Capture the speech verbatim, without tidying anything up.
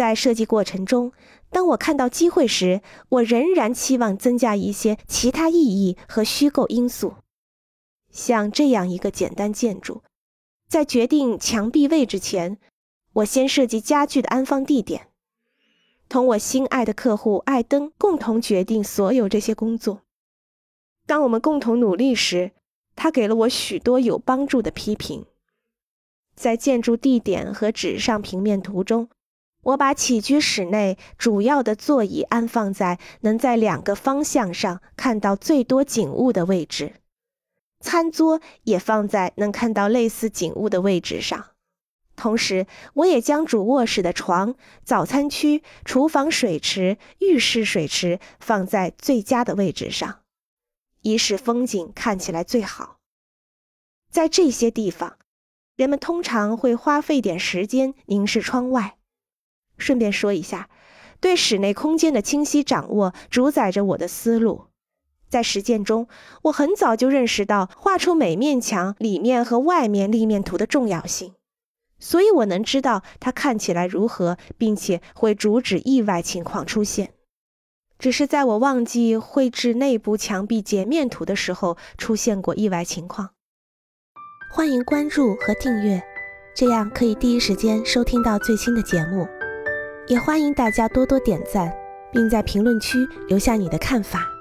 在设计过程中，当我看到机会时，我仍然期望增加一些其他意义和虚构因素。像这样一个简单建筑，在决定墙壁位置前，我先设计家具的安放地点，同我心爱的客户艾登共同决定所有这些工作。当我们共同努力时，他给了我许多有帮助的批评。在建筑地点和纸上平面图中，我把起居室内主要的座椅安放在能在两个方向上看到最多景物的位置，餐桌也放在能看到类似景物的位置上。同时，我也将主卧室的床、早餐区、厨房水池、浴室水池放在最佳的位置上，以使风景看起来最好。在这些地方，人们通常会花费点时间凝视窗外。顺便说一下，对室内空间的清晰掌握主宰着我的思路。在实践中，我很早就认识到画出每面墙里面和外面立面图的重要性，所以我能知道它看起来如何，并且会阻止意外情况出现。只是在我忘记绘制内部墙壁截面图的时候，出现过意外情况。欢迎关注和订阅，这样可以第一时间收听到最新的节目。也欢迎大家多多点赞，并在评论区留下你的看法。